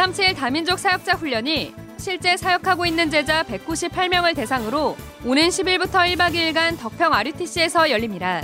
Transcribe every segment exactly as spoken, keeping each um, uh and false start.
이삼칠 다민족 사역자 훈련이 실제 사역하고 있는 제자 백구십팔 명을 대상으로 오는 십일부터 일박 이일간 덕평 알 유 티 씨에서 열립니다.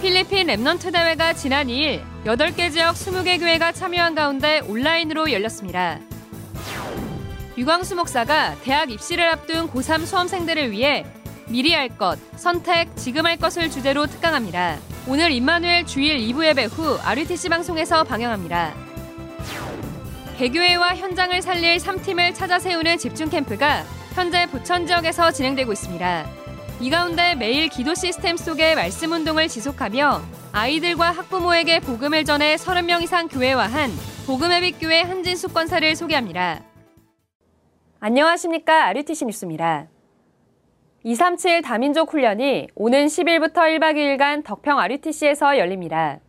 필리핀 렘넌트 대회가 지난 이일 여덟 개 지역 스무 개 교회가 참여한 가운데 온라인으로 열렸습니다. 유광수 목사가 대학 입시를 앞둔 고삼 수험생들을 위해 미리 할 것, 선택, 지금 할 것을 주제로 특강합니다. 오늘 임마누엘 주일 이 부 예배 후 알 유 티 씨 방송에서 방영합니다. 개교회와 현장을 살릴 세 팀을 찾아 세우는 집중 캠프가 현재 부천 지역에서 진행되고 있습니다. 이 가운데 매일 기도 시스템 속의 말씀 운동을 지속하며 아이들과 학부모에게 복음을 전해 서른 명 이상 교회와 한 복음의 빛교회 한진숙 권사를 소개합니다. 안녕하십니까. 알 유 티 씨 뉴스입니다. 이삼칠 다민족 훈련이 오는 십일부터 일박 이일간 덕평 알 유 티 씨에서 열립니다.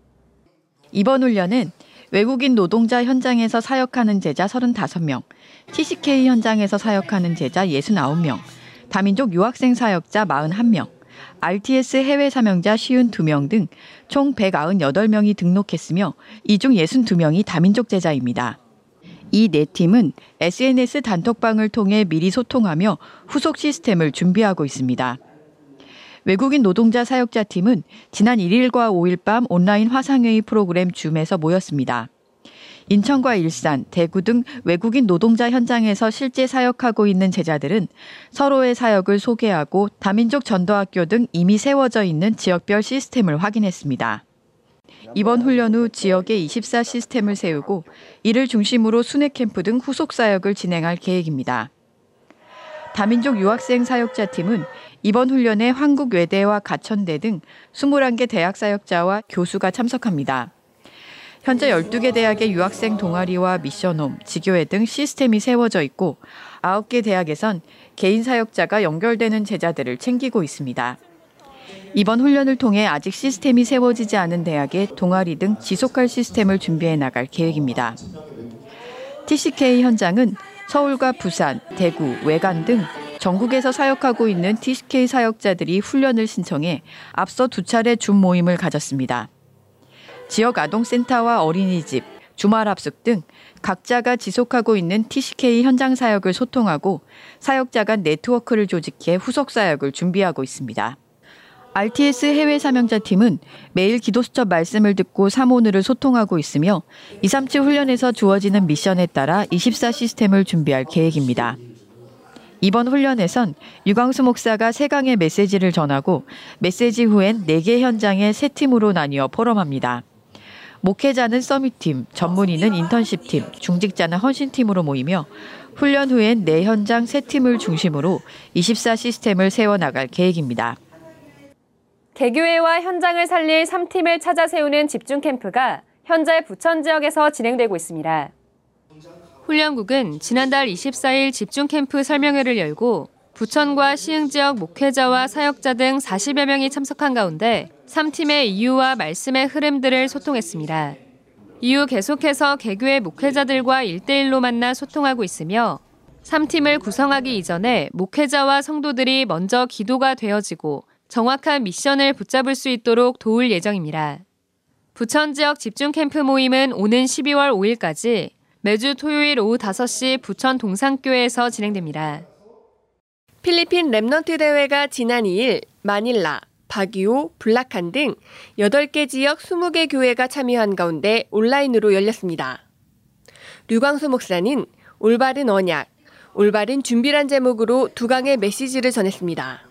이번 훈련은 외국인 노동자 현장에서 사역하는 제자 서른다섯 명, 티 씨 케이 현장에서 사역하는 제자 육십구 명, 다민족 유학생 사역자 사십일 명, 알 티 에스 해외 사명자 오십이 명 등 총 백구십팔 명이 등록했으며 이 중 육십이 명이 다민족 제자입니다. 이 네 팀은 에스 엔 에스 단톡방을 통해 미리 소통하며 후속 시스템을 준비하고 있습니다. 외국인 노동자 사역자 팀은 지난 일일과 오일 밤 온라인 화상회의 프로그램 줌에서 모였습니다. 인천과 일산, 대구 등 외국인 노동자 현장에서 실제 사역하고 있는 제자들은 서로의 사역을 소개하고 다민족 전도학교 등 이미 세워져 있는 지역별 시스템을 확인했습니다. 이번 훈련 후 지역에 이십사 시스템을 세우고 이를 중심으로 순회 캠프 등 후속 사역을 진행할 계획입니다. 다민족 유학생 사역자 팀은 이번 훈련에 한국외대와 가천대 등 이십일 개 대학 사역자와 교수가 참석합니다. 현재 열두 개 대학의 유학생 동아리와 미션홈, 지교회 등 시스템이 세워져 있고 아홉 개 대학에선 개인 사역자가 연결되는 제자들을 챙기고 있습니다. 이번 훈련을 통해 아직 시스템이 세워지지 않은 대학의 동아리 등 지속할 시스템을 준비해 나갈 계획입니다. 티 씨 케이 현장은 서울과 부산, 대구, 외관 등 전국에서 사역하고 있는 티 씨 케이 사역자들이 훈련을 신청해 앞서 두 차례 줌 모임을 가졌습니다. 지역 아동센터와 어린이집, 주말합숙 등 각자가 지속하고 있는 티 씨 케이 현장 사역을 소통하고 사역자 간 네트워크를 조직해 후속 사역을 준비하고 있습니다. 알 티 에스 해외 사명자 팀은 매일 기도수첩 말씀을 듣고 사모늘을 소통하고 있으며 이삼칠 훈련에서 주어지는 미션에 따라 이십사 시스템을 준비할 계획입니다. 이번 훈련에선 유광수 목사가 세 강의 메시지를 전하고 메시지 후엔 네 개 현장에 세 팀으로 나뉘어 포럼합니다. 목회자는 서밋팀, 전문인은 인턴십팀, 중직자는 헌신팀으로 모이며 훈련 후엔 네 현장 세 팀을 중심으로 이십사 시스템을 세워나갈 계획입니다. 개교회와 현장을 살릴 세 팀을 찾아 세우는 집중 캠프가 현재 부천 지역에서 진행되고 있습니다. 훈련국은 지난달 이십사일 집중 캠프 설명회를 열고 부천과 시흥 지역 목회자와 사역자 등 사십여 명이 참석한 가운데 세 팀의 이유와 말씀의 흐름들을 소통했습니다. 이후 계속해서 개교회 목회자들과 일대일로 만나 소통하고 있으며 세 팀을 구성하기 이전에 목회자와 성도들이 먼저 기도가 되어지고 정확한 미션을 붙잡을 수 있도록 도울 예정입니다. 부천 지역 집중 캠프 모임은 오는 십이월 오일까지 매주 토요일 오후 다섯 시 부천 동산교회에서 진행됩니다. 필리핀 렘넌트 대회가 지난 이일 마닐라, 바기오, 블락한 등 여덟 개 지역 스무 개 교회가 참여한 가운데 온라인으로 열렸습니다. 류광수 목사는 올바른 언약, 올바른 준비란 제목으로 두 강의 메시지를 전했습니다.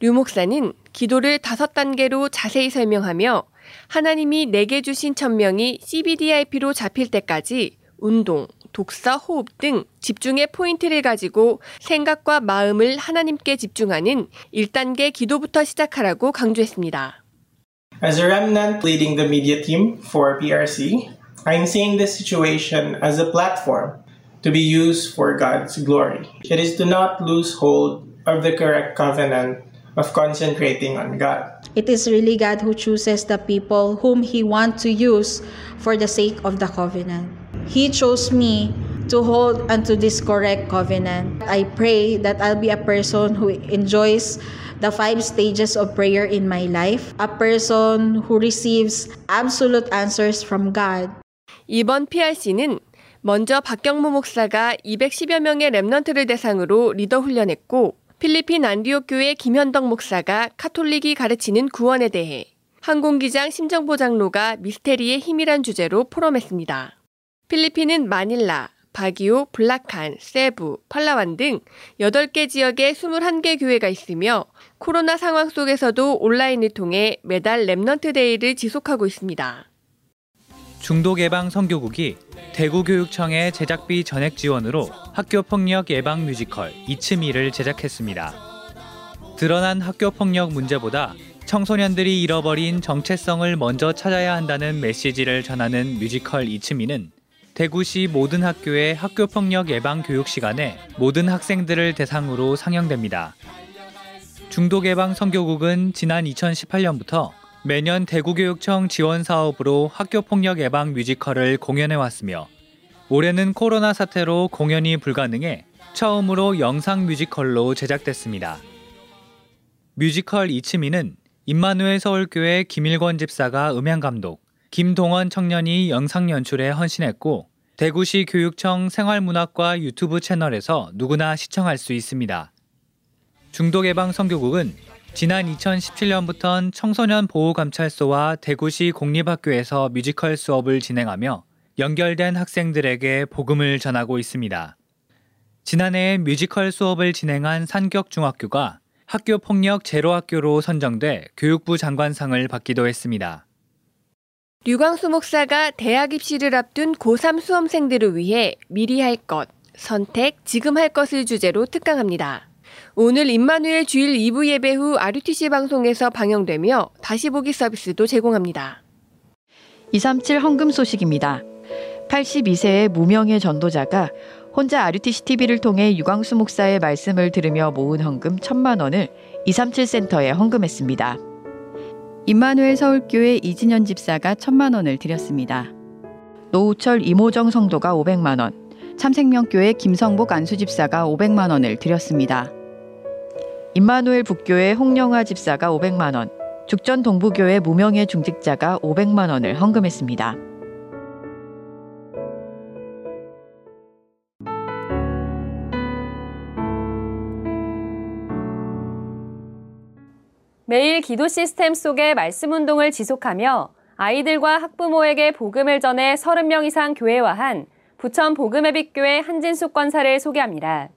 류 목사는 기도를 다섯 단계로 자세히 설명하며 하나님이 내게 주신 천명이 씨 비 디 아이 피로 잡힐 때까지 운동, 독서, 호흡 등 집중의 포인트를 가지고 생각과 마음을 하나님께 집중하는 일 단계 기도부터 시작하라고 강조했습니다. As a remnant leading the media team for 피 알 씨, I'm seeing this situation as a platform to be used for God's glory. It is to not lose hold of the correct covenant of concentrating on God. It is really God who chooses the people whom He wants to use for the sake of the covenant. He chose me to hold unto this correct covenant. I pray that I'll be a person who enjoys the five stages of prayer in my life, a person who receives absolute answers from God. 이번 피 알 씨는 먼저 박경무 목사가 이백십여 명의 렘넌트를 대상으로 리더 훈련했고, 필리핀 안디옥 교회 김현덕 목사가 카톨릭이 가르치는 구원에 대해, 항공기장 심정보 장로가 미스테리의 힘이란 주제로 포럼했습니다. 필리핀은 마닐라, 바기오, 블락한, 세부, 팔라완 등 여덟 개 지역에 스물한 개 교회가 있으며 코로나 상황 속에서도 온라인을 통해 매달 렘넌트 데이를 지속하고 있습니다. 중독예방선교국이 대구교육청의 제작비 전액 지원으로 학교폭력 예방 뮤지컬 이츠미를 제작했습니다. 드러난 학교폭력 문제보다 청소년들이 잃어버린 정체성을 먼저 찾아야 한다는 메시지를 전하는 뮤지컬 이츠미는 대구시 모든 학교의 학교폭력 예방 교육 시간에 모든 학생들을 대상으로 상영됩니다. 중독예방선교국은 지난 이천십팔 년부터 매년 대구교육청 지원 사업으로 학교폭력 예방 뮤지컬을 공연해왔으며 올해는 코로나 사태로 공연이 불가능해 처음으로 영상 뮤지컬로 제작됐습니다. 뮤지컬 이츠미는 임마누엘 서울교회 김일권 집사가 음향감독, 김동원 청년이 영상 연출에 헌신했고 대구시 교육청 생활문학과 유튜브 채널에서 누구나 시청할 수 있습니다. 중독예방선교국은 지난 이천십칠 년부터는 청소년 보호감찰소와 대구시 공립학교에서 뮤지컬 수업을 진행하며 연결된 학생들에게 복음을 전하고 있습니다. 지난해 뮤지컬 수업을 진행한 산격중학교가 학교폭력 제로학교로 선정돼 교육부 장관상을 받기도 했습니다. 류광수 목사가 대학 입시를 앞둔 고삼 수험생들을 위해 미리 할 것, 선택, 지금 할 것을 주제로 특강합니다. 오늘 임마누엘 주일 이 부 예배 후 알 유 티 씨 방송에서 방영되며 다시 보기 서비스도 제공합니다. 이삼칠 헌금 소식입니다. 팔십이 세의 무명의 전도자가 혼자 알 유 티 씨 티 비를 통해 유광수 목사의 말씀을 들으며 모은 헌금 천만 원을 이삼칠 센터에 헌금했습니다. 임마누엘 서울교회 이진현 집사가 천만 원을 드렸습니다. 노우철 이모정 성도가 오백만 원, 참생명교회 김성복 안수 집사가 오백만 원을 드렸습니다. 임마누엘 북교회 홍영화 집사가 오백만 원, 죽전 동부교회 무명의 중직자가 오백만 원을 헌금했습니다. 매일 기도 시스템 속의 말씀 운동을 지속하며 아이들과 학부모에게 복음을 전해 서른 명 이상 교회와한 부천 복음의 빛교회 한진숙 권사를 소개합니다.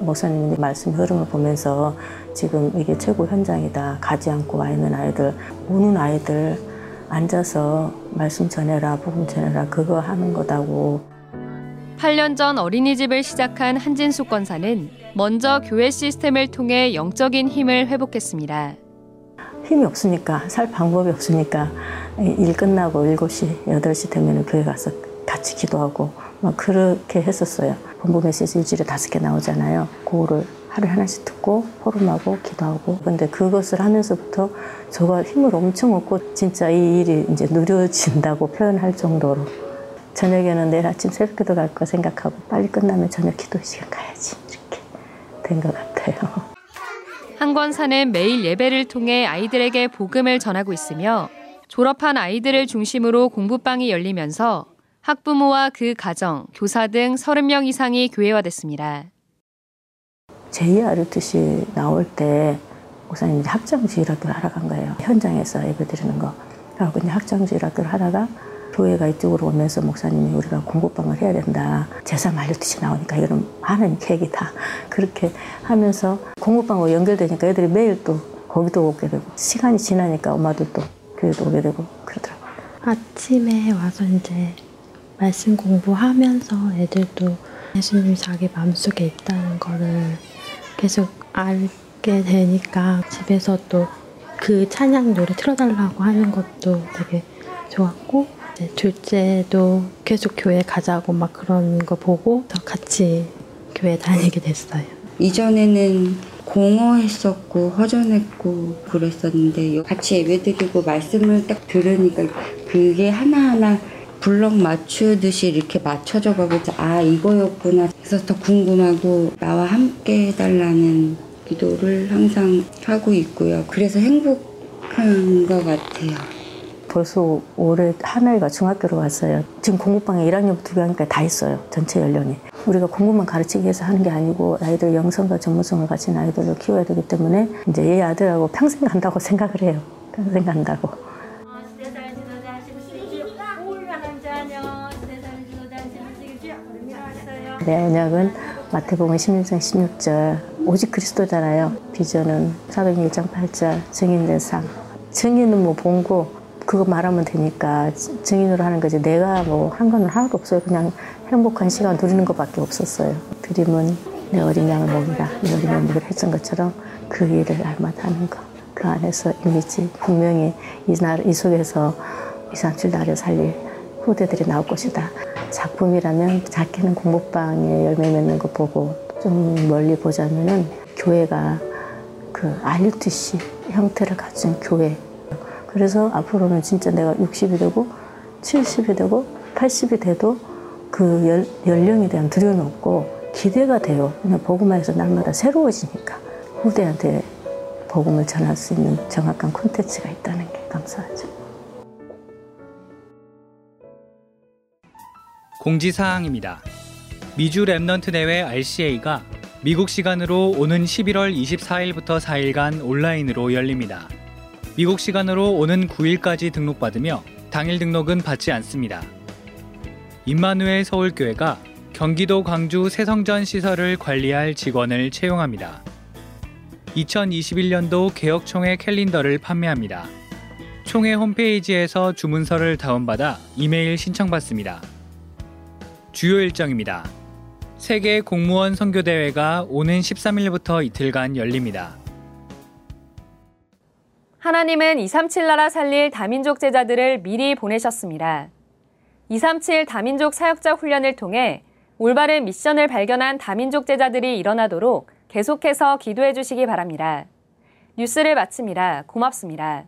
목사님 말씀 흐름을 보면서 지금 이게 최고 현장이다. 가지 않고 와 있는 아이들, 우는 아이들 앉아서 말씀 전해라, 복음 전해라 그거 하는 거다고. 팔 년 전 어린이집을 시작한 한진숙 권사는 먼저 교회 시스템을 통해 영적인 힘을 회복했습니다. 힘이 없으니까, 살 방법이 없으니까 일 끝나고 일곱 시, 여덟 시 되면 교회 가서 같이 기도하고 막 그렇게 했었어요. 본부 메시지 일주일에 다섯 개 나오잖아요. 그거를 하루에 하나씩 듣고 포럼하고 기도하고. 근데 그것을 하면서부터 제가 힘을 엄청 얻고 진짜 이 일이 이제 누려진다고 표현할 정도로 저녁에는 내일 아침 새벽기도 갈 거 생각하고 빨리 끝나면 저녁 기도 시간 가야지 이렇게 된 것 같아요. 한 권사는 매일 예배를 통해 아이들에게 복음을 전하고 있으며 졸업한 아이들을 중심으로 공부방이 열리면서 학부모와 그 가정, 교사 등 서른 명 이상이 교회화됐습니다. 제이 알 유 티 씨 나올 때 목사님이 학장주일학교를 하러 간 거예요. 현장에서 예배 드리는 거. 그래서 그냥 학장주일학교를 하다가 교회가 이쪽으로 오면서 목사님이 우리가 공부방을 해야 된다. 제삼 알 유 티 씨 나오니까 이건 하나님 계획이다. 그렇게 하면서 공부방으로 연결되니까 애들이 매일 또 거기도 오게 되고 시간이 지나니까 엄마들 또 교회도 오게 되고 그러더라고요. 아침에 와서 이제 말씀 공부하면서 애들도 예수님이 자기 마음속에 있다는 거를 계속 알게 되니까 집에서 또 그 찬양 노래 틀어달라고 하는 것도 되게 좋았고 둘째도 계속 교회 가자고 막 그런 거 보고 더 같이 교회 다니게 됐어요. 이전에는 공허했었고 허전했고 그랬었는데 같이 예배드리고 말씀을 딱 들으니까 그게 하나하나 블럭 맞추듯이 이렇게 맞춰져 가고 아 이거였구나 그래서 더 궁금하고 나와 함께 해달라는 기도를 항상 하고 있고요. 그래서 행복한 것 같아요. 벌써 올해 한 아이가 중학교로 왔어요. 지금 공부방에 일 학년부터 구 학년까지 다 있어요. 전체 연령이. 우리가 공부만 가르치기 위해서 하는 게 아니고 아이들 영성과 전문성을 가진 아이들로 키워야 되기 때문에 이제 얘 아들하고 평생 간다고 생각을 해요. 평생 간다고. 내 언약은 마태복음 십육 장 십육 절 오직 그리스도잖아요. 비전은 사백일 장 팔 절 증인된 삶. 증인은 뭐 본고 그거 말하면 되니까 증인으로 하는 거지 내가 뭐 한 건 하나도 없어요. 그냥 행복한 시간 누리는 것밖에 없었어요. 드림은 내 어린 양을 먹이라. 내 어린 양을 먹이라 했던 것처럼 그 일을 알맞아 하는 것. 그 안에서 이미지 분명히 이, 날, 이 속에서 이삼칠 나를 살릴 후대들이 나올 것이다. 작품이라면 작게는 공부방에 열매 맺는 거 보고 좀 멀리 보자면은 교회가 그 알유티씨 형태를 가진 교회. 그래서 앞으로는 진짜 내가 육십이 되고 칠십이 되고 팔십이 돼도 그 연, 연령에 대한 두려움이 없고 기대가 돼요. 그냥 복음만 해서 날마다 새로워지니까 후대한테 복음을 전할 수 있는 정확한 콘텐츠가 있다는 게 감사하죠. 공지사항입니다. 미주 랩넌트 대회 알씨에이가 미국 시간으로 오는 십일월 이십사일부터 사일간 온라인으로 열립니다. 미국 시간으로 오는 구일까지 등록받으며 당일 등록은 받지 않습니다. 임마누엘 서울교회가 경기도 광주 새성전 시설을 관리할 직원을 채용합니다. 이천이십일년도 개혁총회 캘린더를 판매합니다. 총회 홈페이지에서 주문서를 다운받아 이메일 신청받습니다. 주요 일정입니다. 세계 공무원 선교대회가 오는 십삼일부터 이틀간 열립니다. 하나님은 이삼칠 나라 살릴 다민족 제자들을 미리 보내셨습니다. 이삼칠 다민족 사역자 훈련을 통해 올바른 미션을 발견한 다민족 제자들이 일어나도록 계속해서 기도해 주시기 바랍니다. 뉴스를 마칩니다. 고맙습니다.